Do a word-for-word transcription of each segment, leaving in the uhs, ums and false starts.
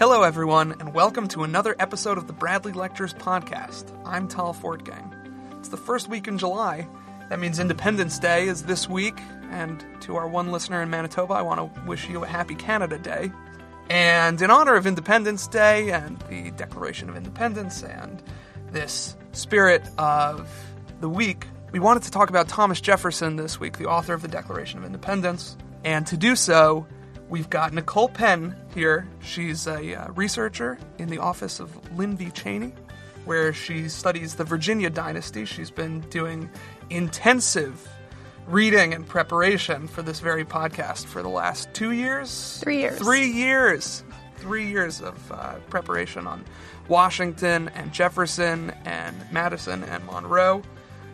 Hello, everyone, and welcome to another episode of the Bradley Lectures podcast. I'm Tal Fortgang. It's the first week in July. That means Independence Day is this week, and to our one listener in Manitoba, I want to wish you a happy Canada Day. And in honor of Independence Day and the Declaration of Independence and this spirit of the week, we wanted to talk about Thomas Jefferson this week, the author of the Declaration of Independence. And to do so, we've got Nicole Penn here. She's a uh, researcher in the office of Lynn V. Cheney, where she studies the Virginia dynasty. She's been doing intensive reading and preparation for this very podcast for the last two years? Three years. Three years. Three years of uh, preparation on Washington and Jefferson and Madison and Monroe.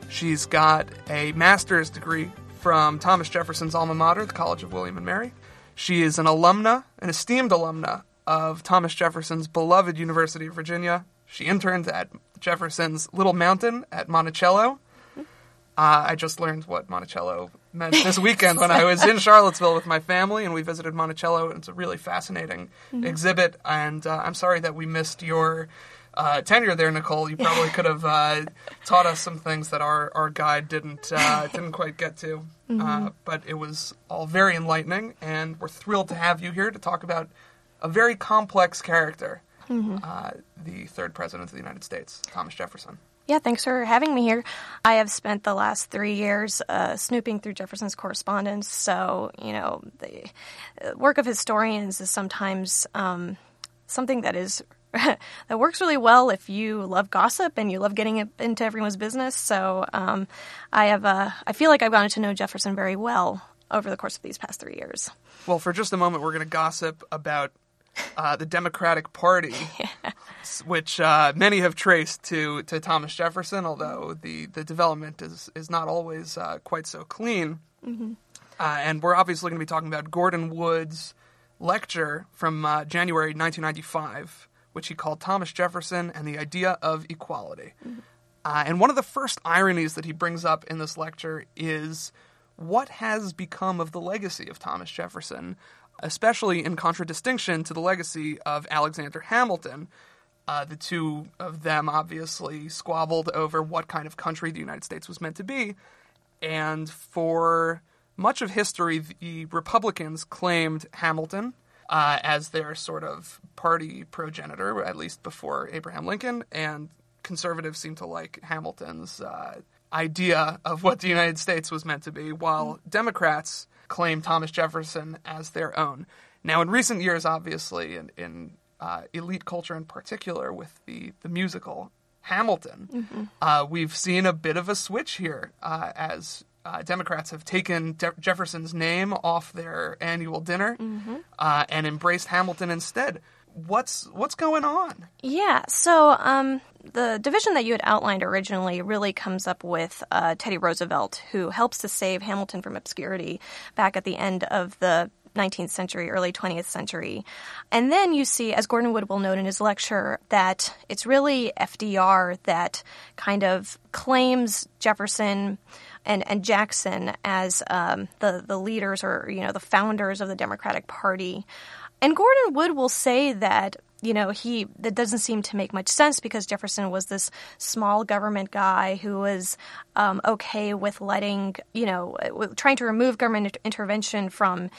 She's got a master's degree from Thomas Jefferson's alma mater, the College of William and Mary. She is an alumna, an esteemed alumna of Thomas Jefferson's beloved University of Virginia. She interned at Jefferson's Little Mountain at Monticello. Uh, I just learned what Monticello meant this weekend when I was in Charlottesville with my family, and we visited Monticello. It's a really fascinating mm-hmm. exhibit, and uh, I'm sorry that we missed your uh, tenure there, Nicole. You probably could have uh, taught us some things that our, our guide didn't uh, didn't quite get to. Mm-hmm. Uh, but it was all very enlightening, and we're thrilled to have you here to talk about a very complex character, mm-hmm. uh, the third president of the United States, Thomas Jefferson. Yeah, thanks for having me here. I have spent the last three years uh, snooping through Jefferson's correspondence, so, you know, the work of historians is sometimes um, something that is that works really well if you love gossip and you love getting into everyone's business. So um, I have, uh, I feel like I've gotten to know Jefferson very well over the course of these past three years. Well, for just a moment, we're going to gossip about uh, the Democratic Party, yeah. which uh, many have traced to, to Thomas Jefferson, although the, the development is, is not always uh, quite so clean. Mm-hmm. Uh, and we're obviously going to be talking about Gordon Wood's lecture from uh, January nineteen ninety-five, which he called Thomas Jefferson and the Idea of Equality. Mm-hmm. Uh, and one of the first ironies that he brings up in this lecture is what has become of the legacy of Thomas Jefferson, especially in contradistinction to the legacy of Alexander Hamilton. Uh, the two of them obviously squabbled over what kind of country the United States was meant to be. And for much of history, the Republicans claimed Hamilton Uh, as their sort of party progenitor, at least before Abraham Lincoln, and conservatives seem to like Hamilton's uh, idea of what the United States was meant to be, while Democrats claim Thomas Jefferson as their own. Now, in recent years, obviously, in, in uh, elite culture in particular, with the, the musical Hamilton, mm-hmm. uh, we've seen a bit of a switch here uh, as Uh, Democrats have taken De- Jefferson's name off their annual dinner mm-hmm. uh, and embraced Hamilton instead. What's what's going on? Yeah, so um, the division that you had outlined originally really comes up with uh, Teddy Roosevelt, who helps to save Hamilton from obscurity back at the end of the nineteenth century, early twentieth century. And then you see, as Gordon Wood will note in his lecture, that it's really F D R that kind of claims Jefferson and, and Jackson as um, the, the leaders or, you know, the founders of the Democratic Party. And Gordon Wood will say that, you know, he that doesn't seem to make much sense because Jefferson was this small government guy who was um, okay with letting, you know, trying to remove government intervention from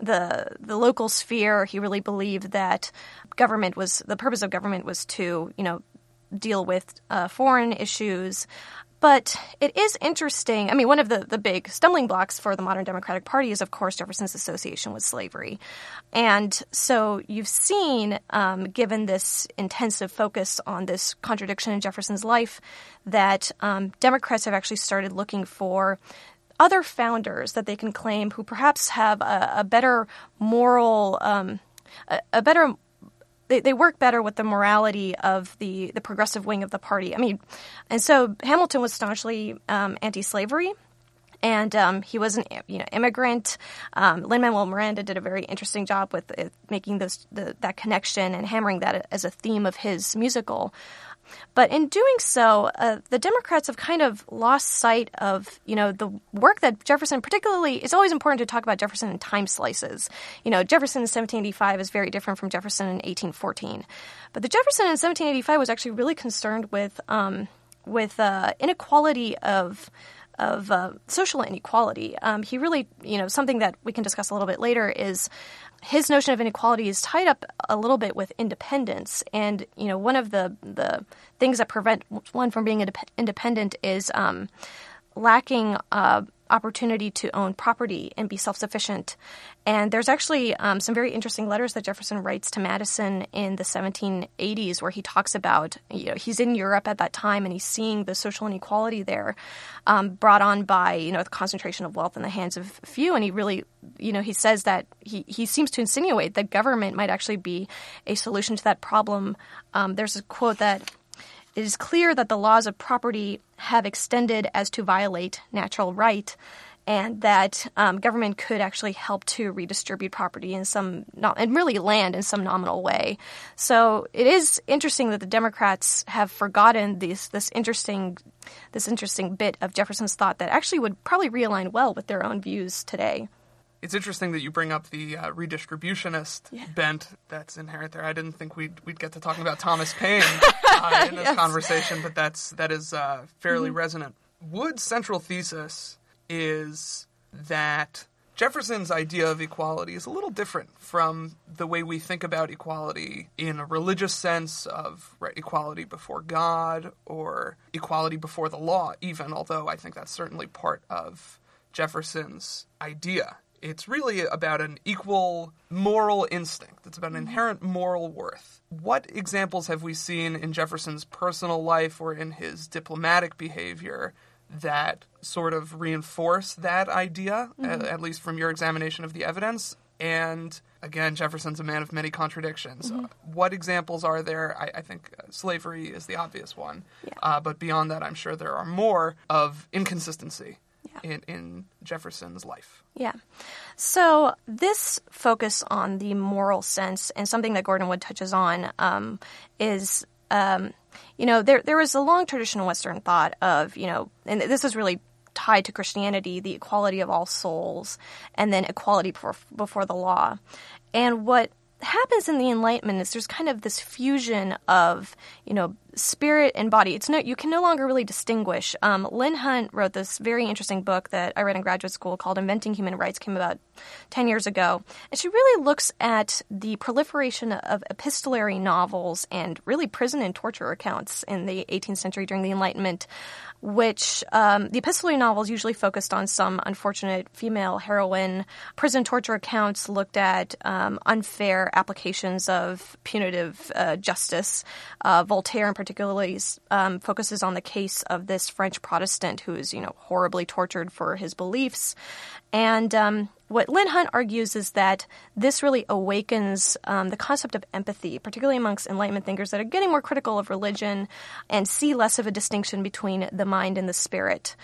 the the local sphere. He really believed that government was the purpose of government was to, you know, deal with uh, foreign issues. But it is interesting. I mean, one of the, the big stumbling blocks for the modern Democratic Party is, of course, Jefferson's association with slavery. And so you've seen, um, given this intensive focus on this contradiction in Jefferson's life, that um, Democrats have actually started looking for other founders that they can claim who perhaps have a, a better moral um, – a, a better – They, they work better with the morality of the, the progressive wing of the party. I mean, and so Hamilton was staunchly um, anti-slavery. And um, he was an you know, immigrant. Um, Lin-Manuel Miranda did a very interesting job with uh, making those the, that connection and hammering that as a theme of his musical. But in doing so, uh, the Democrats have kind of lost sight of, you know, the work that Jefferson particularly – it's always important to talk about Jefferson in time slices. You know, Jefferson in seventeen eighty-five is very different from Jefferson in eighteen fourteen. But the Jefferson in seventeen eighty-five was actually really concerned with um, with uh, inequality of – of uh, social inequality. Um, he really, you know, something that we can discuss a little bit later is his notion of inequality is tied up a little bit with independence. And, you know, one of the, the things that prevent one from being independent is um, lacking uh, opportunity to own property and be self-sufficient. And there's actually um, some very interesting letters that Jefferson writes to Madison in the seventeen eighties where he talks about, you know, he's in Europe at that time and he's seeing the social inequality there um, brought on by, you know, the concentration of wealth in the hands of few. And he really, you know, he says that he, he seems to insinuate that government might actually be a solution to that problem. Um, there's a quote that, "It is clear that the laws of property have extended as to violate natural right, and that um, government could actually help to redistribute property in some – and really land in some nominal way." So it is interesting that the Democrats have forgotten these, this interesting this interesting bit of Jefferson's thought that actually would probably realign well with their own views today. It's interesting that you bring up the uh, redistributionist yeah. bent that's inherent there. I didn't think we'd we'd get to talking about Thomas Paine uh, in this yes. conversation, but that's that is uh, fairly mm-hmm. resonant. Wood's central thesis is that Jefferson's idea of equality is a little different from the way we think about equality in a religious sense of right, equality before God or equality before the law, even, although I think that's certainly part of Jefferson's idea. It's really about an equal moral instinct. It's about an inherent moral worth. What examples have we seen in Jefferson's personal life or in his diplomatic behavior that sort of reinforce that idea, mm-hmm. at least from your examination of the evidence? And again, Jefferson's a man of many contradictions. Mm-hmm. Uh, what examples are there? I, I think uh, slavery is the obvious one. Yeah. Uh, but beyond that, I'm sure there are more of inconsistency. Yeah. In, in Jefferson's life. Yeah. So this focus on the moral sense and something that Gordon Wood touches on um, is, um, you know, there there is a long tradition in Western thought of, you know, and this is really tied to Christianity, the equality of all souls and then equality before, before the law. And what happens in the Enlightenment is there's kind of this fusion of, you know, spirit and body. It's no, you can no longer really distinguish. Um, Lynn Hunt wrote this very interesting book that I read in graduate school called Inventing Human Rights, came about ten years ago. And she really looks at the proliferation of epistolary novels and really prison and torture accounts in the eighteenth century during the Enlightenment, which um, the epistolary novels usually focused on some unfortunate female heroine. Prison torture accounts looked at um, unfair applications of punitive uh, justice. Uh, Voltaire in particularly um, focuses on the case of this French Protestant who is, you know, horribly tortured for his beliefs. And um, what Lynn Hunt argues is that this really awakens um, the concept of empathy, particularly amongst Enlightenment thinkers that are getting more critical of religion and see less of a distinction between the mind and the spirit.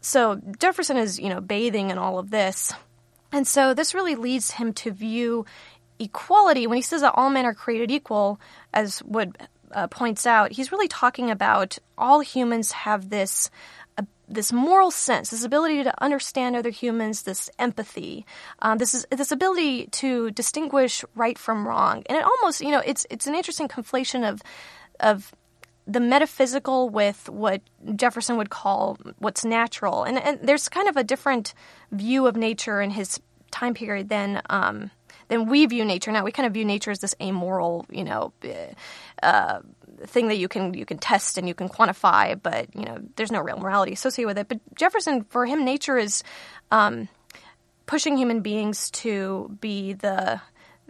So Jefferson is, you know, bathing in all of this. And so this really leads him to view equality. When he says that all men are created equal, as would Uh, points out, he's really talking about all humans have this uh, this moral sense, this ability to understand other humans, this empathy, um, this is this ability to distinguish right from wrong, and it almost you know it's it's an interesting conflation of of the metaphysical with what Jefferson would call what's natural, and and there's kind of a different view of nature in his time period than um, than we view nature now. We kind of view nature as this amoral, you know. Uh, Uh, thing that you can you can test and you can quantify, but you know there's no real morality associated with it. But Jefferson, for him, nature is um, pushing human beings to be the,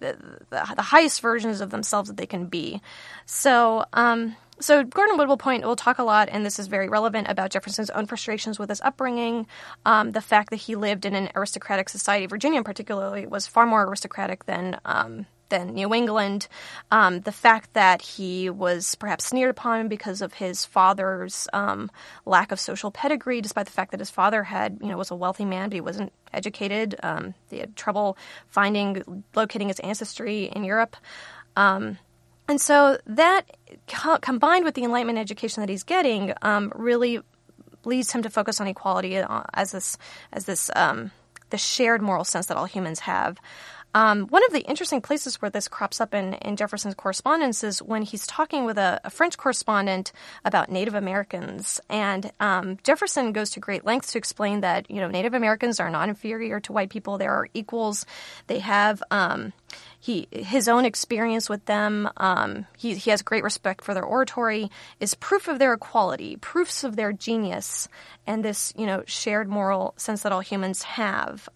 the the highest versions of themselves that they can be. So um, so Gordon Wood will point will talk a lot, and this is very relevant about Jefferson's own frustrations with his upbringing, um, the fact that he lived in an aristocratic society. Virginia, particularly, was far more aristocratic than. Um, than New England. Um, the fact that he was perhaps sneered upon because of his father's um, lack of social pedigree, despite the fact that his father had, you know, was a wealthy man, but he wasn't educated. Um, he had trouble finding, locating his ancestry in Europe. Um, and so that co- combined with the Enlightenment education that he's getting um, really leads him to focus on equality as this, as this, um, the shared moral sense that all humans have. Um, one of the interesting places where this crops up in, in Jefferson's correspondence is when he's talking with a, a French correspondent about Native Americans. And um, Jefferson goes to great lengths to explain that, you know, Native Americans are not inferior to white people. They are equals. They have um, he his own experience with them. Um, he, he has great respect for their oratory, is proof of their equality, proofs of their genius, and this, you know, shared moral sense that all humans have.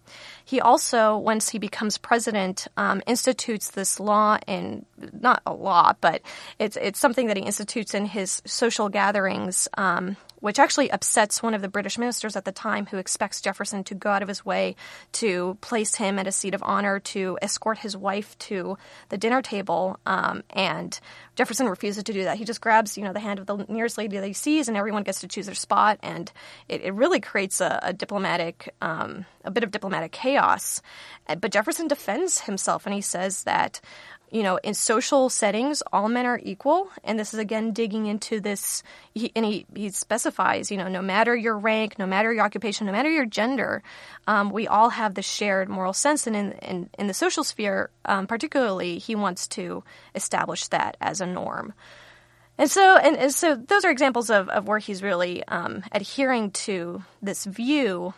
He also, once he becomes president, um, institutes this law in – not a law, but it's it's something that he institutes in his social gatherings, um, which actually upsets one of the British ministers at the time who expects Jefferson to go out of his way to place him at a seat of honor, to escort his wife to the dinner table. Um, and Jefferson refuses to do that. He just grabs, you know, the hand of the nearest lady that he sees, and everyone gets to choose their spot. And it, it really creates a, a diplomatic um, – a bit of diplomatic chaos. But Jefferson defends himself, and he says that, you know, in social settings, all men are equal. And this is, again, digging into this. He, and he, he specifies, you know, no matter your rank, no matter your occupation, no matter your gender, um, we all have the shared moral sense. And in, in, in the social sphere, um, particularly, he wants to establish that as a norm. And so, and, and so those are examples of, of where he's really um, adhering to this view.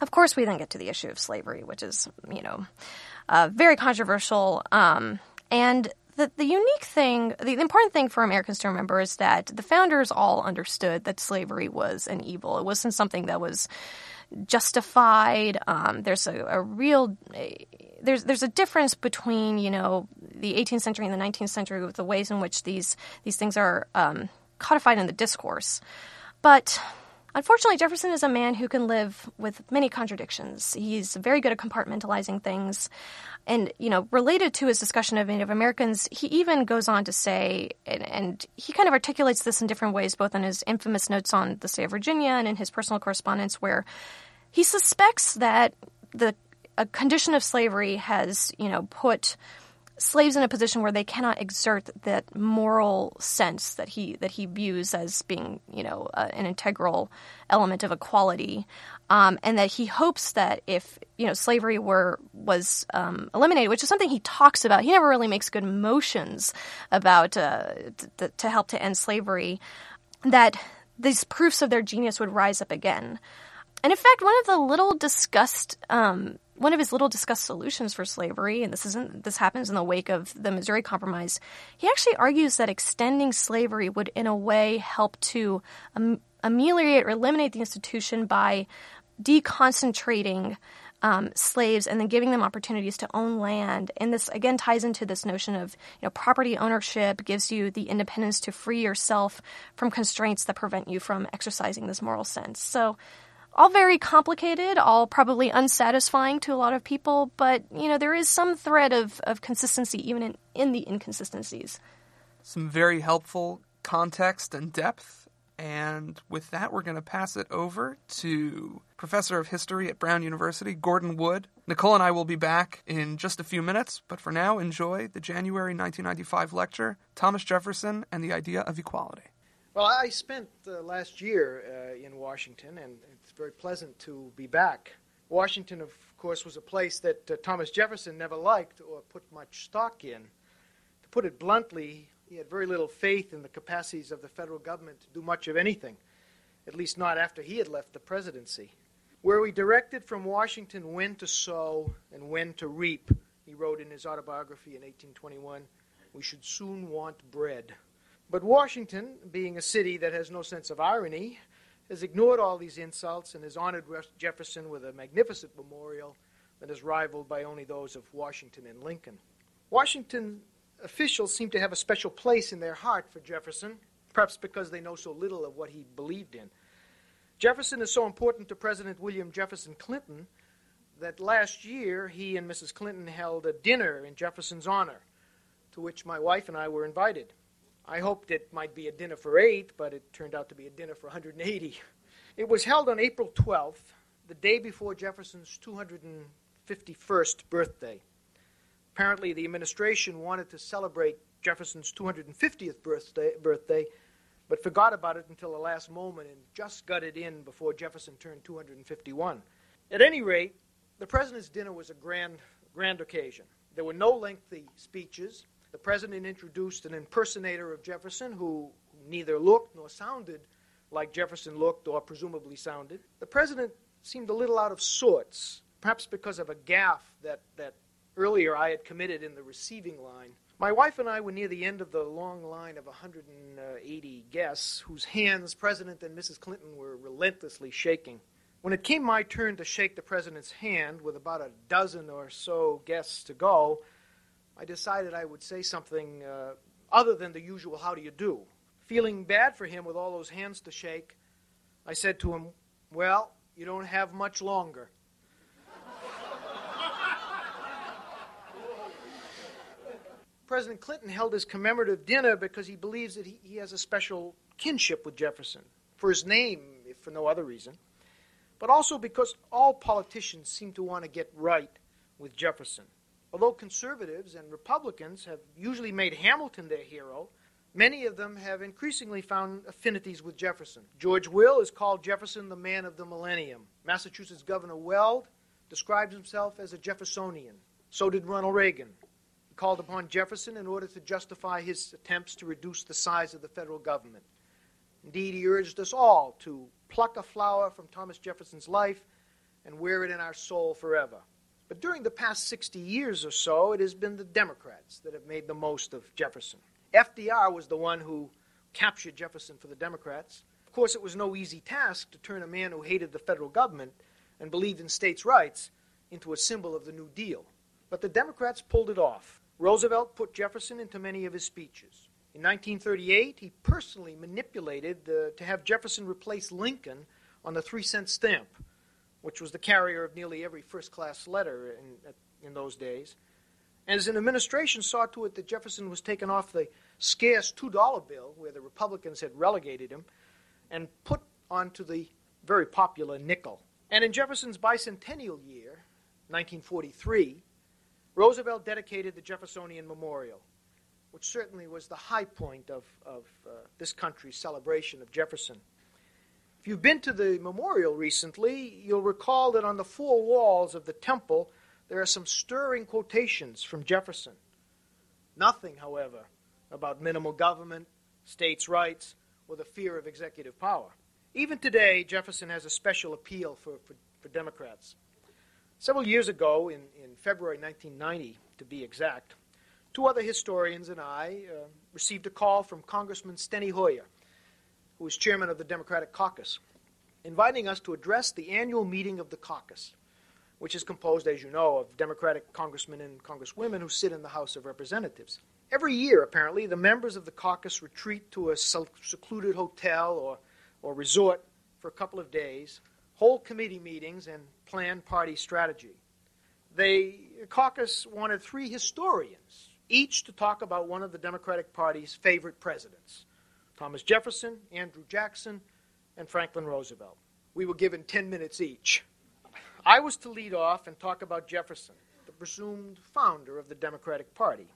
Of course, we then get to the issue of slavery, which is, you know, uh, very controversial. Um, and the, the unique thing, the, the important thing for Americans to remember is that the founders all understood that slavery was an evil. It wasn't something that was justified. Um, there's a, a real there's there's a difference between, you know, the eighteenth century and the nineteenth century with the ways in which these these things are um, codified in the discourse, but. Unfortunately, Jefferson is a man who can live with many contradictions. He's very good at compartmentalizing things. And, you know, related to his discussion of Native Americans, he even goes on to say, and, and he kind of articulates this in different ways, both in his infamous notes on the state of Virginia and in his personal correspondence, where he suspects that the a condition of slavery has, you know, put slaves in a position where they cannot exert that moral sense that he that he views as being, you know, uh, an integral element of equality, um, and that he hopes that if, you know, slavery were was um, eliminated, which is something he talks about. He never really makes good motions about uh, to, to help to end slavery, that these proofs of their genius would rise up again. And in fact, one of the little discussed um, One of his little discussed solutions for slavery, and this isn't this happens in the wake of the Missouri Compromise, he actually argues that extending slavery would, in a way, help to um, ameliorate or eliminate the institution by deconcentrating um, slaves and then giving them opportunities to own land. And this again ties into this notion of, you know, property ownership gives you the independence to free yourself from constraints that prevent you from exercising this moral sense. So. All very complicated, all probably unsatisfying to a lot of people, but, you know, there is some thread of, of consistency even in, in the inconsistencies. Some very helpful context and depth, and with that we're going to pass it over to Professor of History at Brown University, Gordon Wood. Nicole and I will be back in just a few minutes, but for now enjoy the January nineteen ninety-five lecture, Thomas Jefferson and the Idea of Equality. Well, I spent uh, last year uh, in Washington, and it's very pleasant to be back. Washington, of course, was a place that uh, Thomas Jefferson never liked or put much stock in. To put it bluntly, he had very little faith in the capacities of the federal government to do much of anything, at least not after he had left the presidency. Where we directed from Washington when to sow and when to reap, he wrote in his autobiography in eighteen twenty-one, "We should soon want bread." But Washington, being a city that has no sense of irony, has ignored all these insults and has honored Jefferson with a magnificent memorial that is rivaled by only those of Washington and Lincoln. Washington officials seem to have a special place in their heart for Jefferson, perhaps because they know so little of what he believed in. Jefferson is so important to President William Jefferson Clinton that last year he and Missus Clinton held a dinner in Jefferson's honor, to which my wife and I were invited. I hoped it might be a dinner for eight, but it turned out to be a dinner for one hundred eighty. It was held on April twelfth, the day before Jefferson's two hundred fifty-first birthday. Apparently, the administration wanted to celebrate Jefferson's two hundred fiftieth birthday, birthday, but forgot about it until the last moment and just got it in before Jefferson turned two hundred fifty-one. At any rate, the president's dinner was a grand, grand occasion. There were no lengthy speeches. The president introduced an impersonator of Jefferson who neither looked nor sounded like Jefferson looked or presumably sounded. The president seemed a little out of sorts, perhaps because of a gaffe that, that earlier I had committed in the receiving line. My wife and I were near the end of the long line of one hundred eighty guests whose hands President and Missus Clinton were relentlessly shaking. When it came my turn to shake the president's hand with about a dozen or so guests to go, I decided I would say something uh, other than the usual, "How do you do?" Feeling bad for him with all those hands to shake, I said to him, "Well, you don't have much longer." President Clinton held his commemorative dinner because he believes that he, he has a special kinship with Jefferson, for his name, if for no other reason, but also because all politicians seem to want to get right with Jefferson. Although conservatives and Republicans have usually made Hamilton their hero, many of them have increasingly found affinities with Jefferson. George Will has called Jefferson the man of the millennium. Massachusetts Governor Weld describes himself as a Jeffersonian. So did Ronald Reagan. He called upon Jefferson in order to justify his attempts to reduce the size of the federal government. Indeed, he urged us all to pluck a flower from Thomas Jefferson's life and wear it in our soul forever. But during the past sixty years or so, it has been the Democrats that have made the most of Jefferson. F D R was the one who captured Jefferson for the Democrats. Of course, it was no easy task to turn a man who hated the federal government and believed in states' rights into a symbol of the New Deal. But the Democrats pulled it off. Roosevelt put Jefferson into many of his speeches. In nineteen thirty-eight, he personally manipulated uh, to have Jefferson replace Lincoln on the three-cent stamp, which was the carrier of nearly every first-class letter in, in those days. As an administration saw to it that Jefferson was taken off the scarce two dollar bill, where the Republicans had relegated him, and put onto the very popular nickel. And in Jefferson's bicentennial year, nineteen forty-three, Roosevelt dedicated the Jeffersonian Memorial, which certainly was the high point of, of uh, this country's celebration of Jefferson. If you've been to the memorial recently, you'll recall that on the four walls of the temple, there are some stirring quotations from Jefferson. Nothing, however, about minimal government, states' rights, or the fear of executive power. Even today, Jefferson has a special appeal for, for, for Democrats. Several years ago, in, in February nineteen ninety, to be exact, two other historians and I uh, received a call from Congressman Steny Hoyer, who is chairman of the Democratic Caucus, inviting us to address the annual meeting of the caucus, which is composed, as you know, of Democratic congressmen and congresswomen who sit in the House of Representatives. Every year, apparently, the members of the caucus retreat to a secluded hotel or, or resort for a couple of days, hold committee meetings, and plan party strategy. They, the caucus wanted three historians, each to talk about one of the Democratic Party's favorite presidents, Thomas Jefferson, Andrew Jackson, and Franklin Roosevelt. We were given ten minutes each. I was to lead off and talk about Jefferson, the presumed founder of the Democratic Party.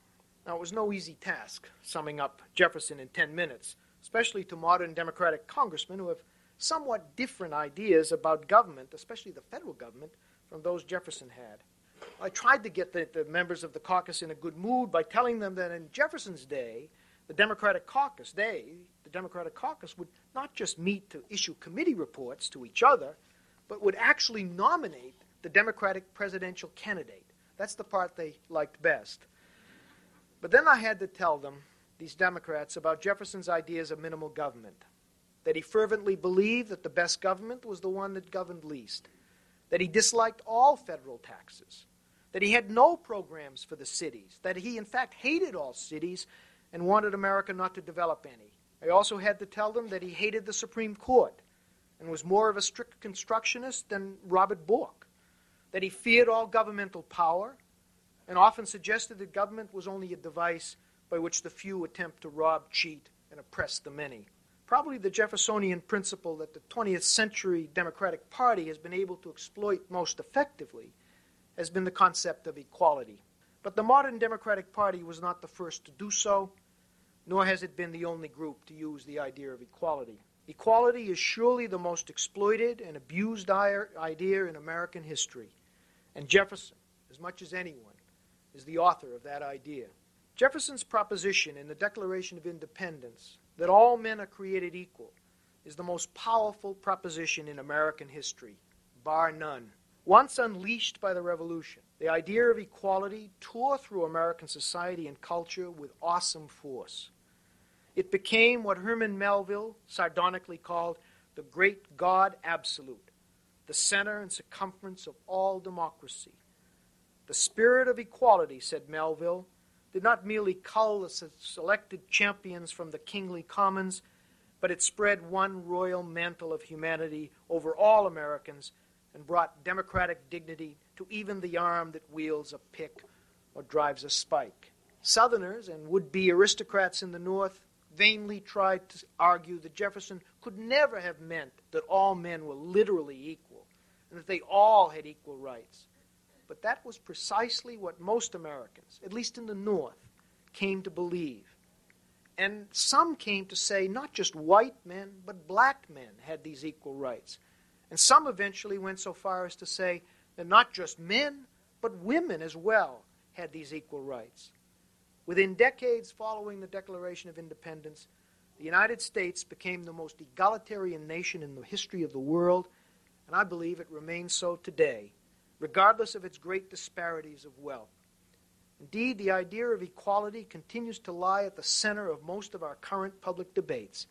Now, it was no easy task summing up Jefferson in ten minutes, especially to modern Democratic congressmen who have somewhat different ideas about government, especially the federal government, from those Jefferson had. I tried to get the, the members of the caucus in a good mood by telling them that in Jefferson's day, the Democratic Caucus day, the Democratic Caucus would not just meet to issue committee reports to each other, but would actually nominate the Democratic presidential candidate. That's the part they liked best. But then I had to tell them, these Democrats, about Jefferson's ideas of minimal government, that he fervently believed that the best government was the one that governed least, that he disliked all federal taxes, that he had no programs for the cities, that he, in fact, hated all cities and wanted America not to develop any. I also had to tell them that he hated the Supreme Court, and was more of a strict constructionist than Robert Bork, that he feared all governmental power and often suggested that government was only a device by which the few attempt to rob, cheat, and oppress the many. Probably the Jeffersonian principle that the twentieth century Democratic Party has been able to exploit most effectively has been the concept of equality. But the modern Democratic Party was not the first to do so, nor has it been the only group to use the idea of equality. Equality is surely the most exploited and abused idea in American history, and Jefferson, as much as anyone, is the author of that idea. Jefferson's proposition in the Declaration of Independence that all men are created equal is the most powerful proposition in American history, bar none. Once unleashed by the Revolution, the idea of equality tore through American society and culture with awesome force. It became what Herman Melville sardonically called the great God absolute, the center and circumference of all democracy. The spirit of equality, said Melville, did not merely cull the selected champions from the kingly commons, but it spread one royal mantle of humanity over all Americans and brought democratic dignity to even the arm that wields a pick or drives a spike. Southerners and would-be aristocrats in the North vainly tried to argue that Jefferson could never have meant that all men were literally equal and that they all had equal rights. But that was precisely what most Americans, at least in the North, came to believe. And some came to say not just white men, but black men had these equal rights. And some eventually went so far as to say that not just men, but women as well had these equal rights. Within decades following the Declaration of Independence, the United States became the most egalitarian nation in the history of the world, and I believe it remains so today, regardless of its great disparities of wealth. Indeed, the idea of equality continues to lie at the center of most of our current public debates,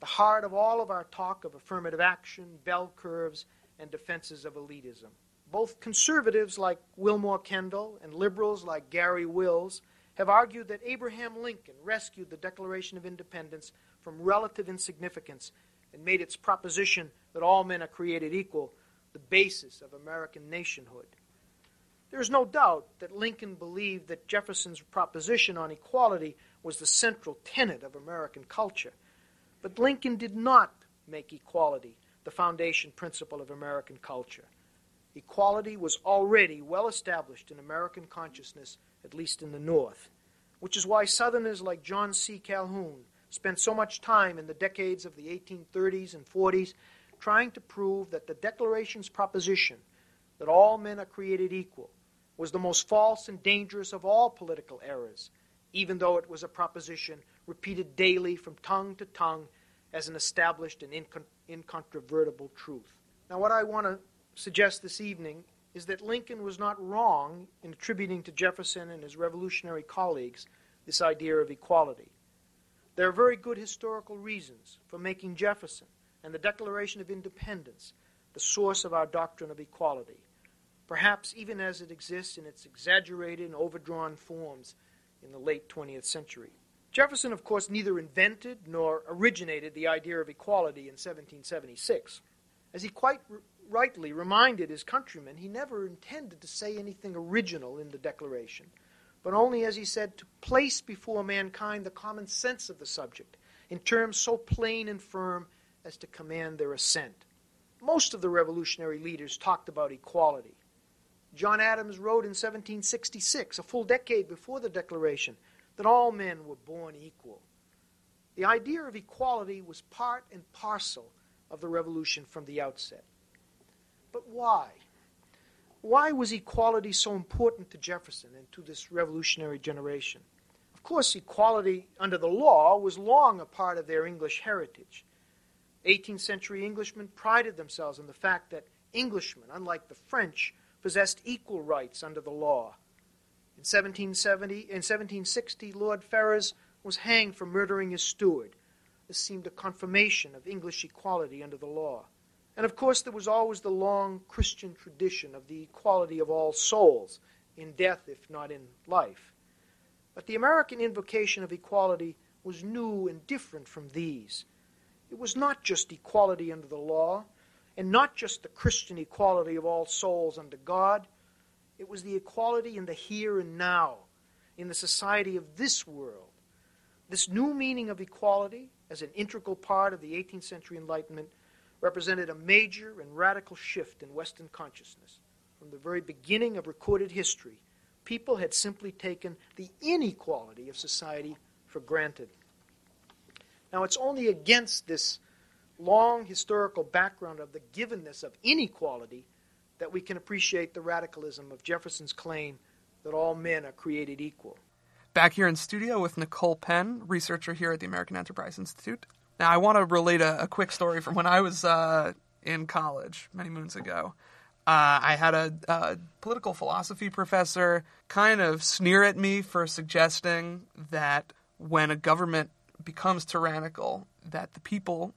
the heart of all of our talk of affirmative action, bell curves, and defenses of elitism. Both conservatives like Wilmore Kendall and liberals like Gary Wills have argued that Abraham Lincoln rescued the Declaration of Independence from relative insignificance and made its proposition that all men are created equal the basis of American nationhood. There is no doubt that Lincoln believed that Jefferson's proposition on equality was the central tenet of American culture. But Lincoln did not make equality the foundation principle of American culture. Equality was already well established in American consciousness, at least in the North, which is why Southerners like John C. Calhoun spent so much time in the decades of the eighteen thirties and forties trying to prove that the Declaration's proposition that all men are created equal was the most false and dangerous of all political errors, even though it was a proposition repeated daily from tongue to tongue as an established and incont- incontrovertible truth. Now, what I want to suggest this evening is that Lincoln was not wrong in attributing to Jefferson and his revolutionary colleagues this idea of equality. There are very good historical reasons for making Jefferson and the Declaration of Independence the source of our doctrine of equality, perhaps even as it exists in its exaggerated and overdrawn forms in the late twentieth century. Jefferson, of course, neither invented nor originated the idea of equality in seventeen seventy-six. As he quite r- rightly reminded his countrymen, he never intended to say anything original in the Declaration, but only, as he said, to place before mankind the common sense of the subject in terms so plain and firm as to command their assent. Most of the revolutionary leaders talked about equality. John Adams wrote in seventeen sixty-six, a full decade before the Declaration, that all men were born equal. The idea of equality was part and parcel of the revolution from the outset. But why? Why was equality so important to Jefferson and to this revolutionary generation? Of course, equality under the law was long a part of their English heritage. eighteenth century Englishmen prided themselves on the fact that Englishmen, unlike the French, possessed equal rights under the law. In seventeen seventy, in seventeen sixty, Lord Ferrers was hanged for murdering his steward. This seemed a confirmation of English equality under the law. And of course, there was always the long Christian tradition of the equality of all souls, in death if not in life. But the American invocation of equality was new and different from these. It was not just equality under the law, and not just the Christian equality of all souls under God. It was the equality in the here and now, in the society of this world. This new meaning of equality as an integral part of the eighteenth century Enlightenment represented a major and radical shift in Western consciousness. From the very beginning of recorded history, people had simply taken the inequality of society for granted. Now, it's only against this long historical background of the givenness of inequality that we can appreciate the radicalism of Jefferson's claim that all men are created equal. Back here in studio with Nicole Penn, researcher here at the American Enterprise Institute. Now, I want to relate a, a quick story from when I was uh, in college many moons ago. Uh, I had a, a political philosophy professor kind of sneer at me for suggesting that when a government becomes tyrannical, that the people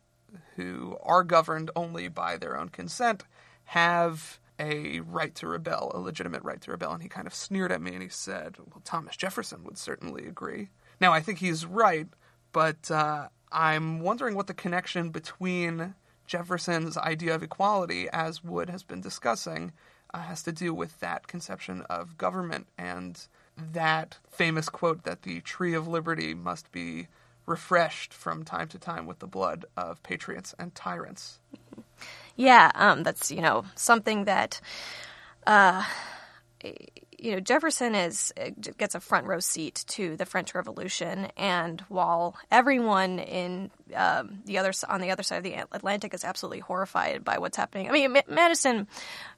who are governed only by their own consent have a right to rebel, a legitimate right to rebel. And he kind of sneered at me and he said, well, Thomas Jefferson would certainly agree. Now, I think he's right, but uh, I'm wondering what the connection between Jefferson's idea of equality, as Wood has been discussing, uh, has to do with that conception of government and that famous quote that the tree of liberty must be refreshed from time to time with the blood of patriots and tyrants. Yeah, um, that's, you know, something that, uh, you know, Jefferson is gets a front row seat to the French Revolution, and while everyone in um, the other on the other side of the Atlantic is absolutely horrified by what's happening, I mean, Madison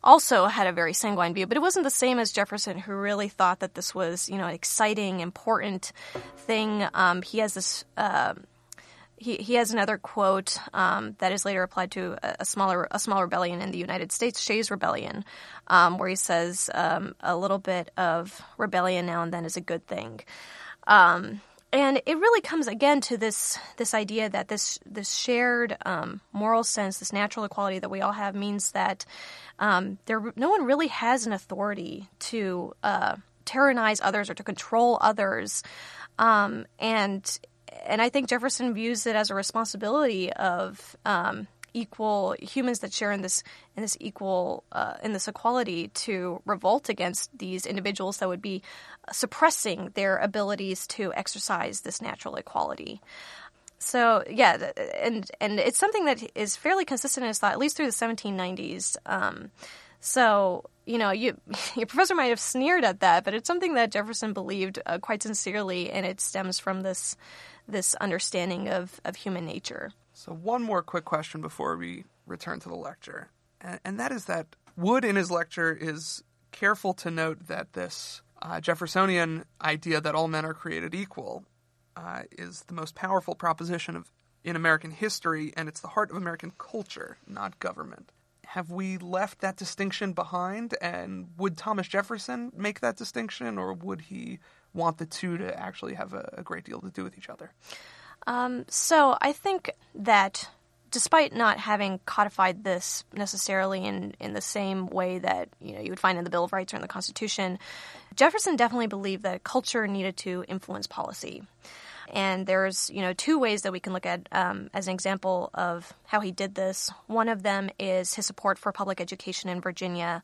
also had a very sanguine view, but it wasn't the same as Jefferson, who really thought that this was, you know, an exciting, important thing. Um, he has this. Uh, He, he has another quote um, that is later applied to a, a smaller a small rebellion in the United States, Shays' Rebellion, um, where he says um, a little bit of rebellion now and then is a good thing. Um, and it really comes again to this this idea that this, this shared um, moral sense, this natural equality that we all have means that um, there no one really has an authority to uh, tyrannize others or to control others. Um, and And I think Jefferson views it as a responsibility of um, equal humans that share in this in this equal uh, in this equality to revolt against these individuals that would be suppressing their abilities to exercise this natural equality. So yeah, and and it's something that is fairly consistent in his thought, at least through the seventeen nineties. Um, so. You know, you, your professor might have sneered at that, but it's something that Jefferson believed uh, quite sincerely, and it stems from this this understanding of, of human nature. So one more quick question before we return to the lecture, and, and that is that Wood in his lecture is careful to note that this uh, Jeffersonian idea that all men are created equal uh, is the most powerful proposition of in American history, and it's the heart of American culture, not government. Have we left that distinction behind, and would Thomas Jefferson make that distinction, or would he want the two to actually have a, a great deal to do with each other? Um, so I think that despite not having codified this necessarily in, in the same way that, you know, you would find in the Bill of Rights or in the Constitution, Jefferson definitely believed that culture needed to influence policy. And there's, you know, two ways that we can look at um, as an example of how he did this. One of them is his support for public education in Virginia.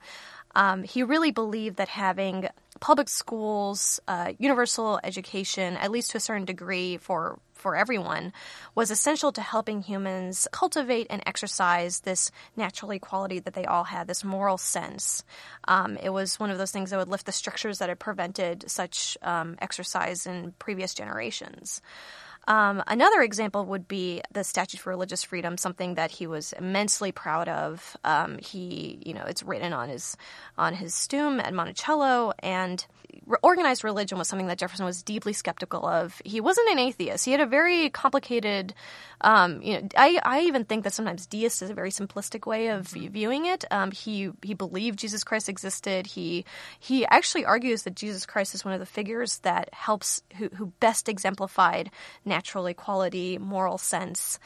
Um, he really believed that having public schools, uh, universal education, at least to a certain degree for for everyone, was essential to helping humans cultivate and exercise this natural equality that they all had, this moral sense. Um, it was one of those things that would lift the structures that had prevented such um, exercise in previous generations. Um, another example would be the Statute for Religious Freedom, something that he was immensely proud of. Um, he, you know, it's written on his on his tomb at Monticello, and organized religion was something that Jefferson was deeply skeptical of. He wasn't an atheist. He had a very complicated, um, you know, I, I even think that sometimes deist is a very simplistic way of mm-hmm. viewing it. Um, he he believed Jesus Christ existed. He he actually argues that Jesus Christ is one of the figures that helps who, who best exemplified natural natural equality, moral sense.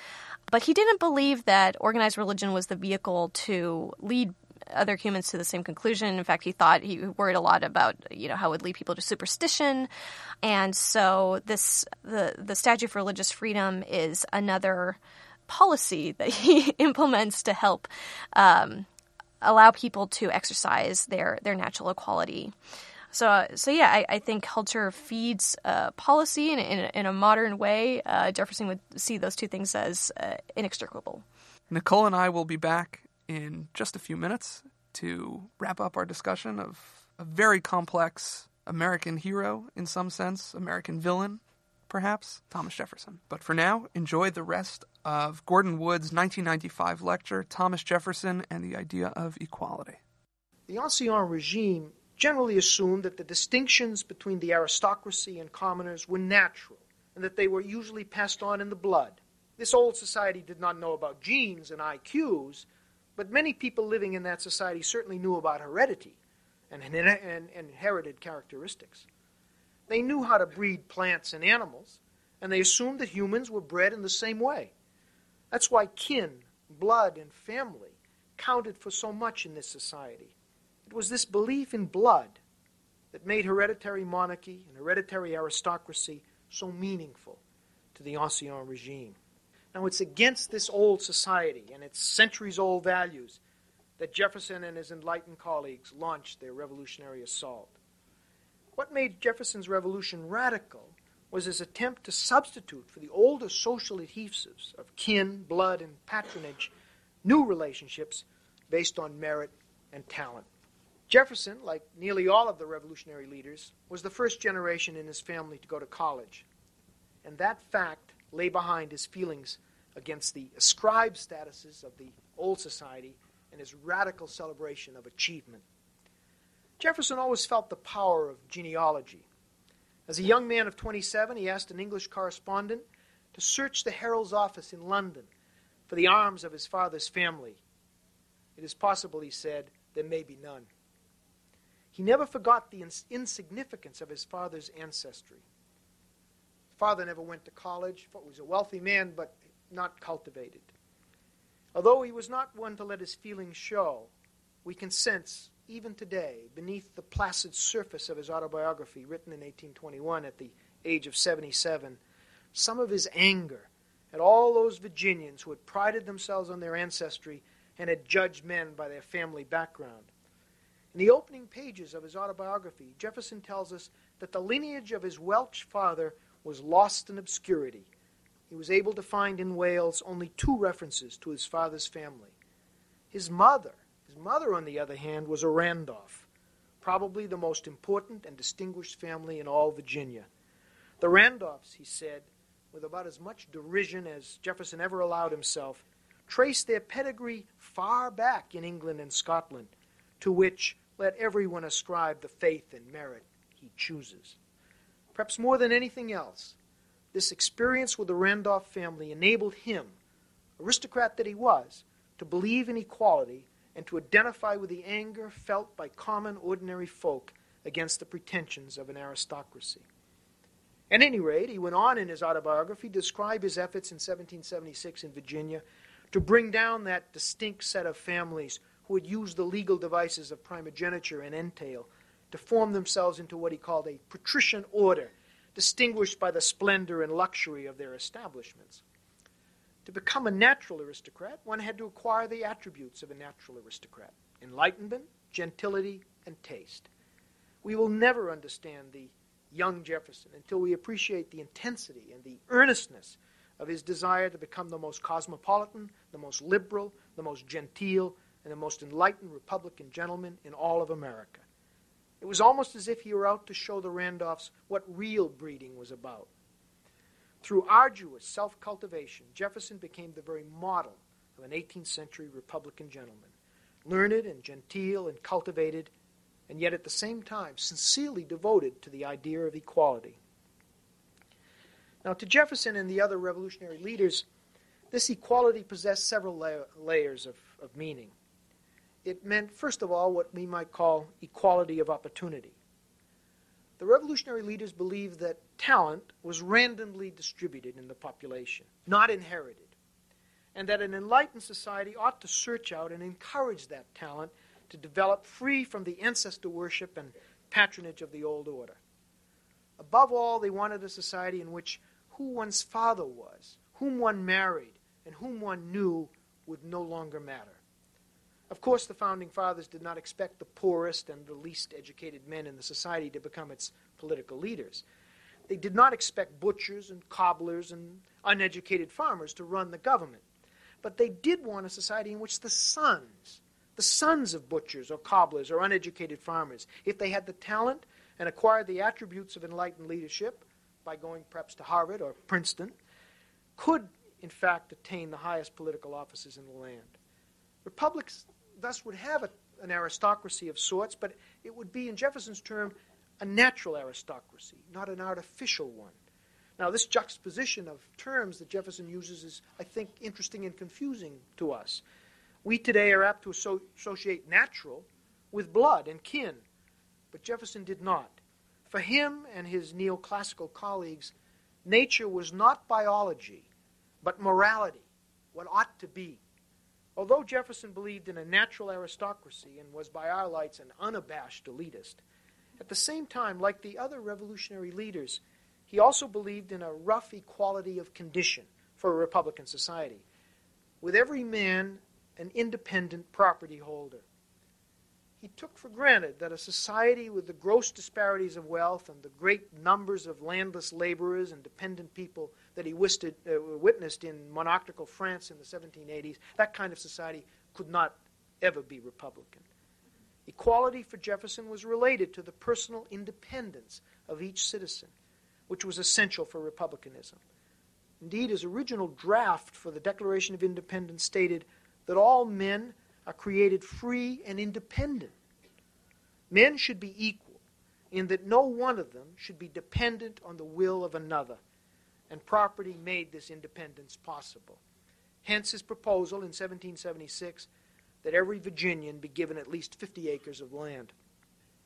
But he didn't believe that organized religion was the vehicle to lead other humans to the same conclusion. In fact, he thought he worried a lot about, you know, how it would lead people to superstition. And so this the, the Statute for Religious Freedom is another policy that he implements to help um, allow people to exercise their, their natural equality. So, so yeah, I, I think culture feeds uh, policy in, in, in a modern way. Uh, Jefferson would see those two things as uh, inextricable. Nicole and I will be back in just a few minutes to wrap up our discussion of a very complex American hero, in some sense, American villain, perhaps, Thomas Jefferson. But for now, enjoy the rest of Gordon Wood's nineteen ninety-five lecture, Thomas Jefferson and the Idea of Equality. The Ancien Régime generally assumed that the distinctions between the aristocracy and commoners were natural and that they were usually passed on in the blood. This old society did not know about genes and I Qs, but many people living in that society certainly knew about heredity and, and, and inherited characteristics. They knew how to breed plants and animals, and they assumed that humans were bred in the same way. That's why kin, blood, and family counted for so much in this society. It was this belief in blood that made hereditary monarchy and hereditary aristocracy so meaningful to the Ancien Régime. Now, it's against this old society and its centuries-old values that Jefferson and his enlightened colleagues launched their revolutionary assault. What made Jefferson's revolution radical was his attempt to substitute for the older social adhesives of kin, blood, and patronage new relationships based on merit and talent. Jefferson, like nearly all of the revolutionary leaders, was the first generation in his family to go to college, and that fact lay behind his feelings against the ascribed statuses of the old society and his radical celebration of achievement. Jefferson always felt the power of genealogy. As a young man of twenty-seven, he asked an English correspondent to search the Herald's office in London for the arms of his father's family. It is possible, he said, there may be none. He never forgot the ins- insignificance of his father's ancestry. His father never went to college, but was a wealthy man, but not cultivated. Although he was not one to let his feelings show, we can sense, even today, beneath the placid surface of his autobiography, written in eighteen twenty-one at the age of seventy-seven, some of his anger at all those Virginians who had prided themselves on their ancestry and had judged men by their family background. In the opening pages of his autobiography, Jefferson tells us that the lineage of his Welsh father was lost in obscurity. He was able to find in Wales only two references to his father's family. His mother, His mother, on the other hand, was a Randolph, probably the most important and distinguished family in all Virginia. The Randolphs, he said, with about as much derision as Jefferson ever allowed himself, traced their pedigree far back in England and Scotland, to which let everyone ascribe the faith and merit he chooses. Perhaps more than anything else, this experience with the Randolph family enabled him, aristocrat that he was, to believe in equality and to identify with the anger felt by common, ordinary folk against the pretensions of an aristocracy. At any rate, he went on in his autobiography to describe his efforts in seventeen seventy-six in Virginia to bring down that distinct set of families who had used the legal devices of primogeniture and entail to form themselves into what he called a patrician order, distinguished by the splendor and luxury of their establishments. To become a natural aristocrat, one had to acquire the attributes of a natural aristocrat: enlightenment, gentility, and taste. We will never understand the young Jefferson until we appreciate the intensity and the earnestness of his desire to become the most cosmopolitan, the most liberal, the most genteel, and the most enlightened Republican gentleman in all of America. It was almost as if he were out to show the Randolphs what real breeding was about. Through arduous self-cultivation, Jefferson became the very model of an eighteenth century Republican gentleman, learned and genteel and cultivated, and yet at the same time sincerely devoted to the idea of equality. Now, to Jefferson and the other revolutionary leaders, this equality possessed several la- layers of, of meaning. It meant, first of all, what we might call equality of opportunity. The revolutionary leaders believed that talent was randomly distributed in the population, not inherited, and that an enlightened society ought to search out and encourage that talent to develop free from the ancestor worship and patronage of the old order. Above all, they wanted a society in which who one's father was, whom one married, and whom one knew would no longer matter. Of course, the Founding Fathers did not expect the poorest and the least educated men in the society to become its political leaders. They did not expect butchers and cobblers and uneducated farmers to run the government. But they did want a society in which the sons, the sons of butchers or cobblers or uneducated farmers, if they had the talent and acquired the attributes of enlightened leadership by going perhaps to Harvard or Princeton, could in fact attain the highest political offices in the land. Republics thus would have a, an aristocracy of sorts, but it would be, in Jefferson's term, a natural aristocracy, not an artificial one. Now, this juxtaposition of terms that Jefferson uses is, I think, interesting and confusing to us. We today are apt to asso- associate natural with blood and kin, but Jefferson did not. For him and his neoclassical colleagues, nature was not biology, but morality, what ought to be. Although Jefferson believed in a natural aristocracy and was by our lights an unabashed elitist, at the same time, like the other revolutionary leaders, he also believed in a rough equality of condition for a Republican society, with every man an independent property holder. He took for granted that a society with the gross disparities of wealth and the great numbers of landless laborers and dependent people that he wisted, uh, witnessed in monarchical France in the seventeen eighties, that kind of society could not ever be Republican. Equality for Jefferson was related to the personal independence of each citizen, which was essential for republicanism. Indeed, his original draft for the Declaration of Independence stated that all men are created free and independent. Men should be equal in that no one of them should be dependent on the will of another, and property made this independence possible. Hence his proposal in seventeen seventy-six that every Virginian be given at least fifty acres of land.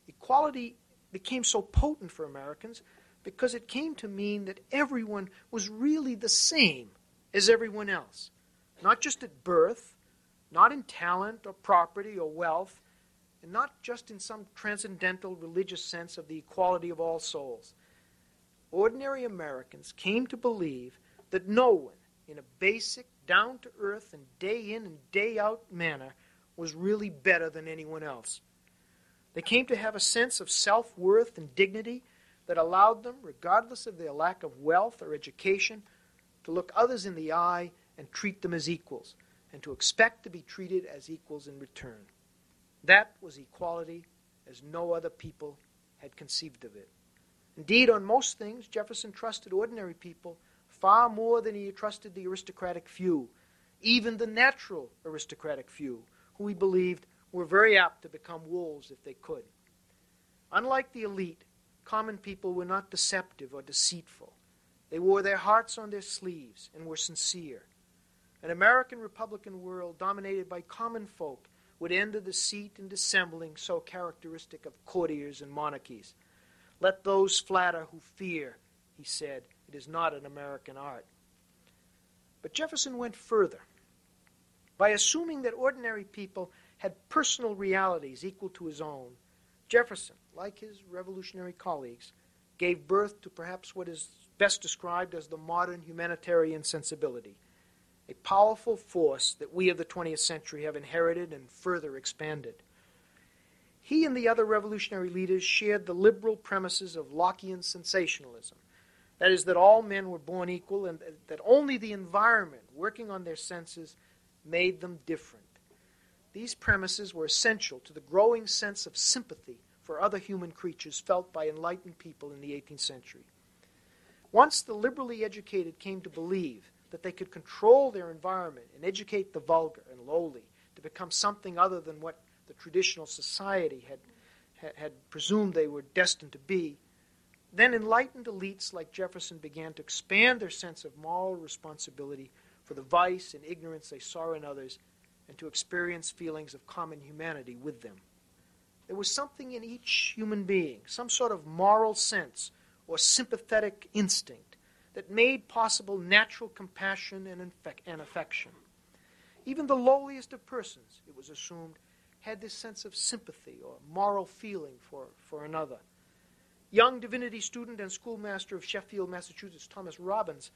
Equality became so potent for Americans because it came to mean that everyone was really the same as everyone else, not just at birth, not in talent or property or wealth, and not just in some transcendental religious sense of the equality of all souls. Ordinary Americans came to believe that no one, in a basic, down-to-earth and day-in and day-out manner, was really better than anyone else. They came to have a sense of self-worth and dignity that allowed them, regardless of their lack of wealth or education, to look others in the eye and treat them as equals, and to expect to be treated as equals in return. That was equality as no other people had conceived of it. Indeed, on most things, Jefferson trusted ordinary people far more than he trusted the aristocratic few, even the natural aristocratic few, who he believed were very apt to become wolves if they could. Unlike the elite, common people were not deceptive or deceitful. They wore their hearts on their sleeves and were sincere. An American Republican world dominated by common folk would end the deceit and dissembling so characteristic of courtiers and monarchies. "Let those flatter who fear," he said. "It is not an American art." But Jefferson went further. By assuming that ordinary people had personal realities equal to his own, Jefferson, like his revolutionary colleagues, gave birth to perhaps what is best described as the modern humanitarian sensibility, a powerful force that we of the twentieth century have inherited and further expanded. He and the other revolutionary leaders shared the liberal premises of Lockean sensationalism, that is, that all men were born equal and that only the environment, working on their senses, made them different. These premises were essential to the growing sense of sympathy for other human creatures felt by enlightened people in the eighteenth century. Once the liberally educated came to believe that they could control their environment and educate the vulgar and lowly to become something other than what the traditional society had, had, had presumed they were destined to be, then enlightened elites like Jefferson began to expand their sense of moral responsibility for the vice and ignorance they saw in others and to experience feelings of common humanity with them. There was something in each human being, some sort of moral sense or sympathetic instinct that made possible natural compassion and, infec- and affection. Even the lowliest of persons, it was assumed, had this sense of sympathy or moral feeling for, for another. Young divinity student and schoolmaster of Sheffield, Massachusetts, Thomas Robbins,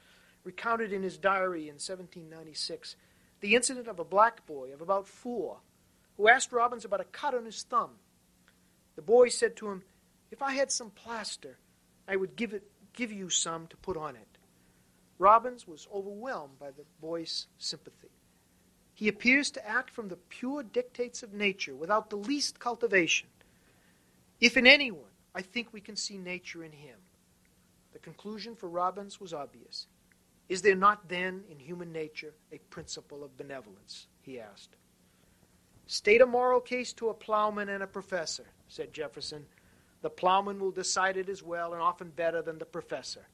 recounted in his diary in seventeen ninety-six the incident of a black boy of about four who asked Robbins about a cut on his thumb. The boy said to him, "If I had some plaster, I would give it, give you some to put on it." Robbins was overwhelmed by the boy's sympathy. He appears to act from the pure dictates of nature, without the least cultivation. If in anyone, I think we can see nature in him. The conclusion for Robbins was obvious. Is there not then in human nature a principle of benevolence? He asked. State a moral case to a plowman and a professor, said Jefferson. The plowman will decide it as well and often better than the professor,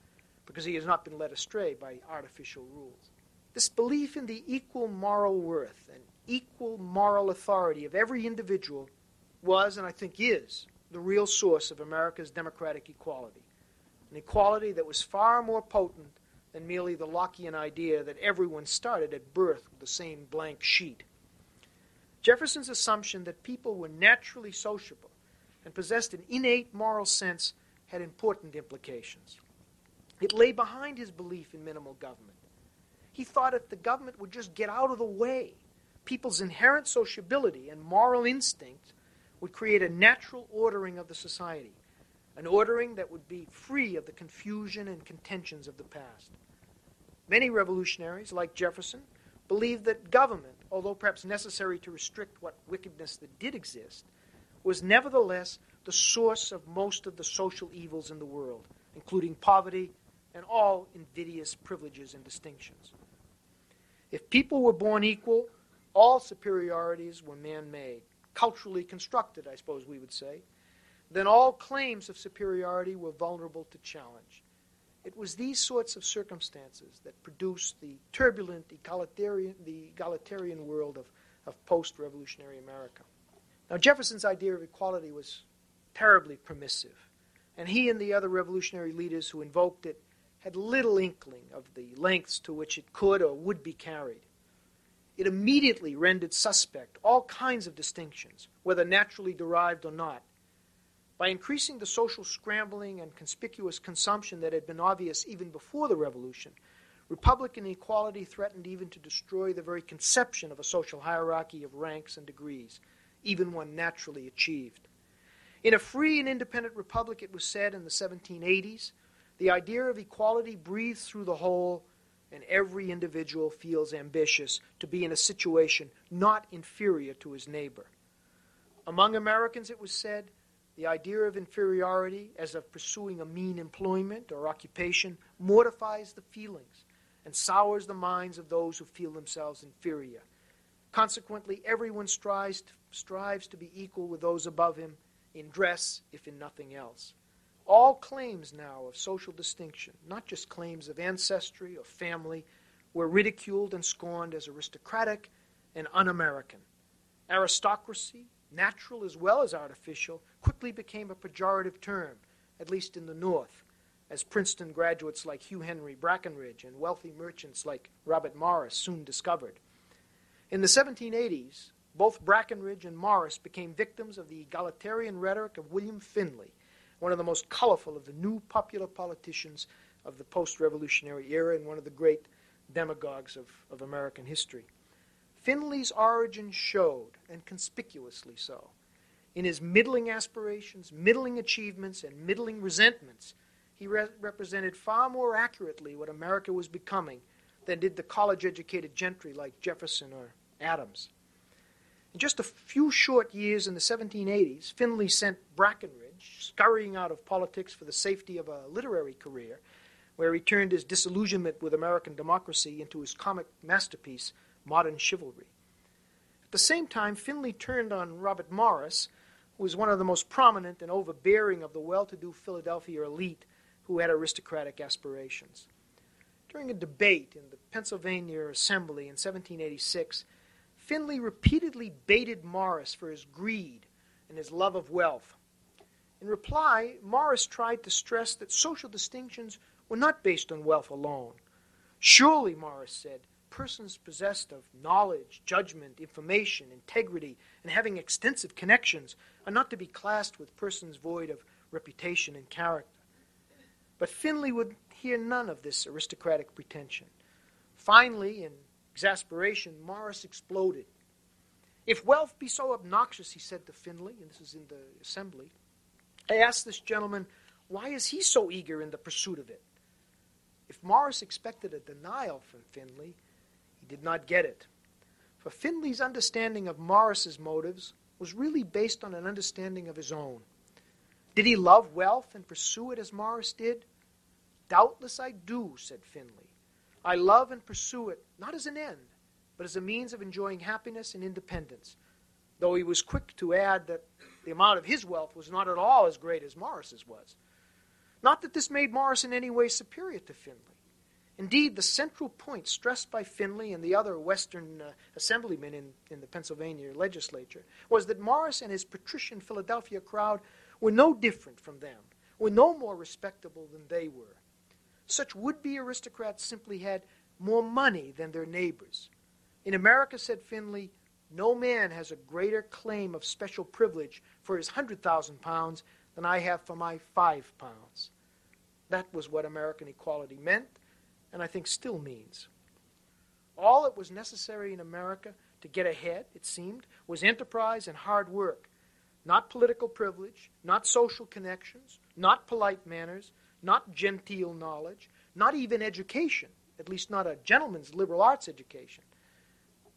because he has not been led astray by artificial rules. This belief in the equal moral worth and equal moral authority of every individual was, and I think is, the real source of America's democratic equality, an equality that was far more potent than merely the Lockean idea that everyone started at birth with the same blank sheet. Jefferson's assumption that people were naturally sociable and possessed an innate moral sense had important implications. It lay behind his belief in minimal government. He thought if the government would just get out of the way, people's inherent sociability and moral instinct would create a natural ordering of the society, an ordering that would be free of the confusion and contentions of the past. Many revolutionaries, like Jefferson, believed that government, although perhaps necessary to restrict what wickedness that did exist, was nevertheless the source of most of the social evils in the world, including poverty, and all invidious privileges and distinctions. If people were born equal, all superiorities were man-made, culturally constructed, I suppose we would say, then all claims of superiority were vulnerable to challenge. It was these sorts of circumstances that produced the turbulent egalitarian, the egalitarian world of, of post-revolutionary America. Now, Jefferson's idea of equality was terribly permissive, and he and the other revolutionary leaders who invoked it had little inkling of the lengths to which it could or would be carried. It immediately rendered suspect all kinds of distinctions, whether naturally derived or not. By increasing the social scrambling and conspicuous consumption that had been obvious even before the Revolution, Republican equality threatened even to destroy the very conception of a social hierarchy of ranks and degrees, even one naturally achieved. In a free and independent republic, it was said in the seventeen eighties, the idea of equality breathes through the whole, and every individual feels ambitious to be in a situation not inferior to his neighbor. Among Americans, it was said, the idea of inferiority, as of pursuing a mean employment or occupation, mortifies the feelings and sours the minds of those who feel themselves inferior. Consequently, everyone strives to, strives to be equal with those above him in dress, if in nothing else. All claims now of social distinction, not just claims of ancestry or family, were ridiculed and scorned as aristocratic and un-American. Aristocracy, natural as well as artificial, quickly became a pejorative term, at least in the North, as Princeton graduates like Hugh Henry Brackenridge and wealthy merchants like Robert Morris soon discovered. In the seventeen eighties, both Brackenridge and Morris became victims of the egalitarian rhetoric of William Findley, one of the most colorful of the new popular politicians of the post-revolutionary era and one of the great demagogues of, of American history. Findley's origin showed, and conspicuously so, in his middling aspirations, middling achievements, and middling resentments. He re- represented far more accurately what America was becoming than did the college-educated gentry like Jefferson or Adams. In just a few short years in the seventeen eighties, Findley sent Brackenridge scurrying out of politics for the safety of a literary career, where he turned his disillusionment with American democracy into his comic masterpiece, Modern Chivalry. At the same time, Findley turned on Robert Morris, who was one of the most prominent and overbearing of the well-to-do Philadelphia elite who had aristocratic aspirations. During a debate in the Pennsylvania Assembly in seventeen eighty-six, Findley repeatedly baited Morris for his greed and his love of wealth. In reply, Morris tried to stress that social distinctions were not based on wealth alone. Surely, Morris said, persons possessed of knowledge, judgment, information, integrity, and having extensive connections are not to be classed with persons void of reputation and character. But Findley would hear none of this aristocratic pretension. Finally, in exasperation, Morris exploded. If wealth be so obnoxious, he said to Findley, and this is in the assembly, I asked this gentleman, why is he so eager in the pursuit of it? If Morris expected a denial from Findley, he did not get it. For Findley's understanding of Morris's motives was really based on an understanding of his own. Did he love wealth and pursue it as Morris did? Doubtless I do, said Findley. I love and pursue it, not as an end, but as a means of enjoying happiness and independence, though he was quick to add that the amount of his wealth was not at all as great as Morris's was. Not that this made Morris in any way superior to Findley. Indeed, the central point stressed by Findley and the other Western uh, assemblymen in, in the Pennsylvania legislature was that Morris and his patrician Philadelphia crowd were no different from them, were no more respectable than they were. Such would-be aristocrats simply had more money than their neighbors. In America, said Findley, no man has a greater claim of special privilege for his one hundred thousand pounds than I have for my five pounds. That was what American equality meant, and I think still means. All that was necessary in America to get ahead, it seemed, was enterprise and hard work, not political privilege, not social connections, not polite manners, not genteel knowledge, not even education, at least not a gentleman's liberal arts education.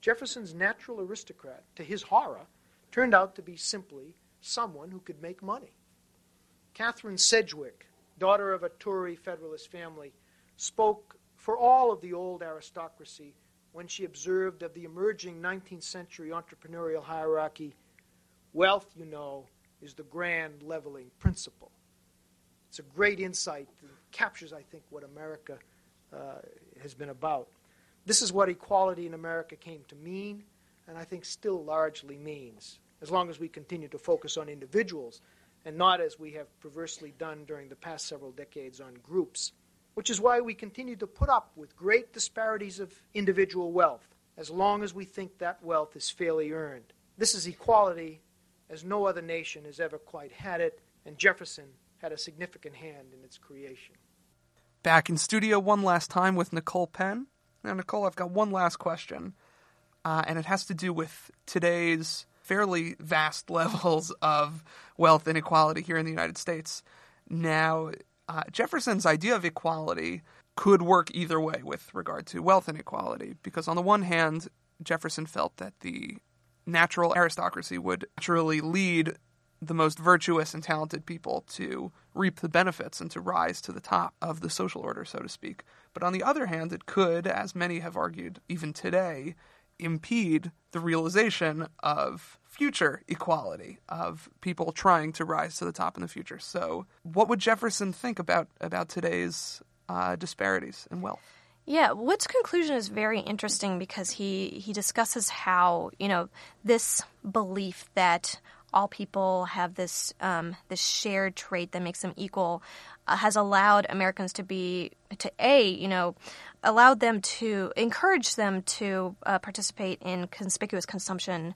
Jefferson's natural aristocrat, to his horror, turned out to be simply someone who could make money. Catherine Sedgwick, daughter of a Tory Federalist family, spoke for all of the old aristocracy when she observed of the emerging nineteenth century entrepreneurial hierarchy, wealth, you know, is the grand leveling principle. It's a great insight that captures, I think, what America uh, has been about. This is what equality in America came to mean, and I think still largely means, as long as we continue to focus on individuals and not, as we have perversely done during the past several decades, on groups, which is why we continue to put up with great disparities of individual wealth, as long as we think that wealth is fairly earned. This is equality as no other nation has ever quite had it, and Jefferson had a significant hand in its creation. Back in studio one last time with Nicole Penn. Now, Nicole, I've got one last question, uh, and it has to do with today's fairly vast levels of wealth inequality here in the United States. Now, uh, Jefferson's idea of equality could work either way with regard to wealth inequality, because on the one hand, Jefferson felt that the natural aristocracy would naturally lead the most virtuous and talented people to reap the benefits and to rise to the top of the social order, so to speak. But on the other hand, it could, as many have argued even today, impede the realization of future equality, of people trying to rise to the top in the future. So what would Jefferson think about, about today's uh, disparities in wealth? Yeah, Wood's conclusion is very interesting because he, he discusses how, you know, this belief that all people have this um, this shared trait that makes them equal uh, has allowed Americans to be to a you know allowed them to encourage them to uh, participate in conspicuous consumption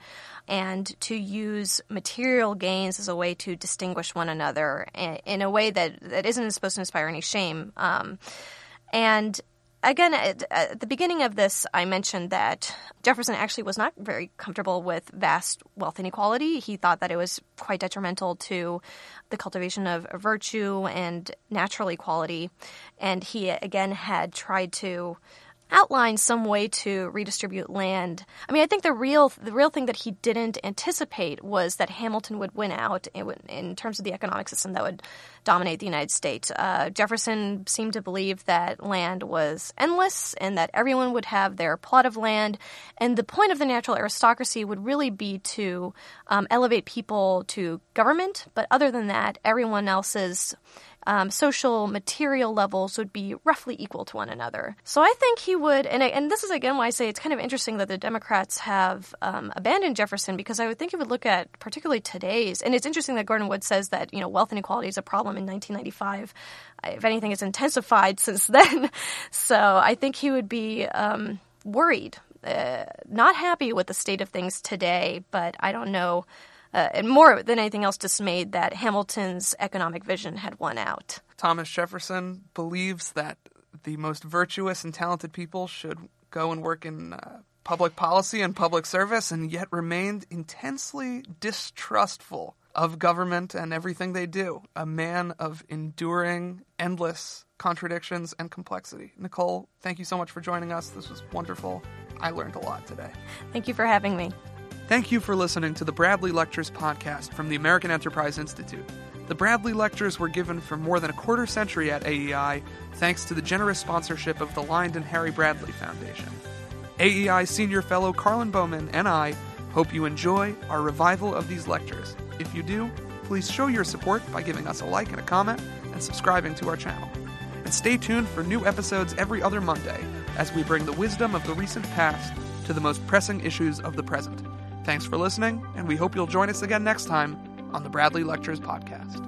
and to use material gains as a way to distinguish one another in a way that that isn't supposed to inspire any shame. Um, and Again, at the beginning of this, I mentioned that Jefferson actually was not very comfortable with vast wealth inequality. He thought that it was quite detrimental to the cultivation of virtue and natural equality. And he, again, had tried to outline some way to redistribute land. I mean, I think the real the real thing that he didn't anticipate was that Hamilton would win out in, in terms of the economic system that would dominate the United States. Uh, Jefferson seemed to believe that land was endless and that everyone would have their plot of land. And the point of the natural aristocracy would really be to um, elevate people to government. But other than that, everyone else's Um, social, material levels would be roughly equal to one another. So I think he would, and I, and this is again why I say it's kind of interesting that the Democrats have um, abandoned Jefferson, because I would think he would look at particularly today's, and it's interesting that Gordon Wood says that, you know, wealth inequality is a problem in nineteen ninety-five. If anything, it's intensified since then. So I think he would be um, worried, uh, not happy with the state of things today, but I don't know. Uh, and more than anything else, dismayed that Hamilton's economic vision had won out. Thomas Jefferson believes that the most virtuous and talented people should go and work in uh, public policy and public service, and yet remained intensely distrustful of government and everything they do. A man of enduring, endless contradictions and complexity. Nicole, thank you so much for joining us. This was wonderful. I learned a lot today. Thank you for having me. Thank you for listening to the Bradley Lectures podcast from the American Enterprise Institute. The Bradley Lectures were given for more than a quarter century at A E I, thanks to the generous sponsorship of the Lynd and Harry Bradley Foundation. A E I Senior Fellow Carlin Bowman and I hope you enjoy our revival of these lectures. If you do, please show your support by giving us a like and a comment and subscribing to our channel. And stay tuned for new episodes every other Monday as we bring the wisdom of the recent past to the most pressing issues of the present. Thanks for listening, and we hope you'll join us again next time on the Bradley Lectures podcast.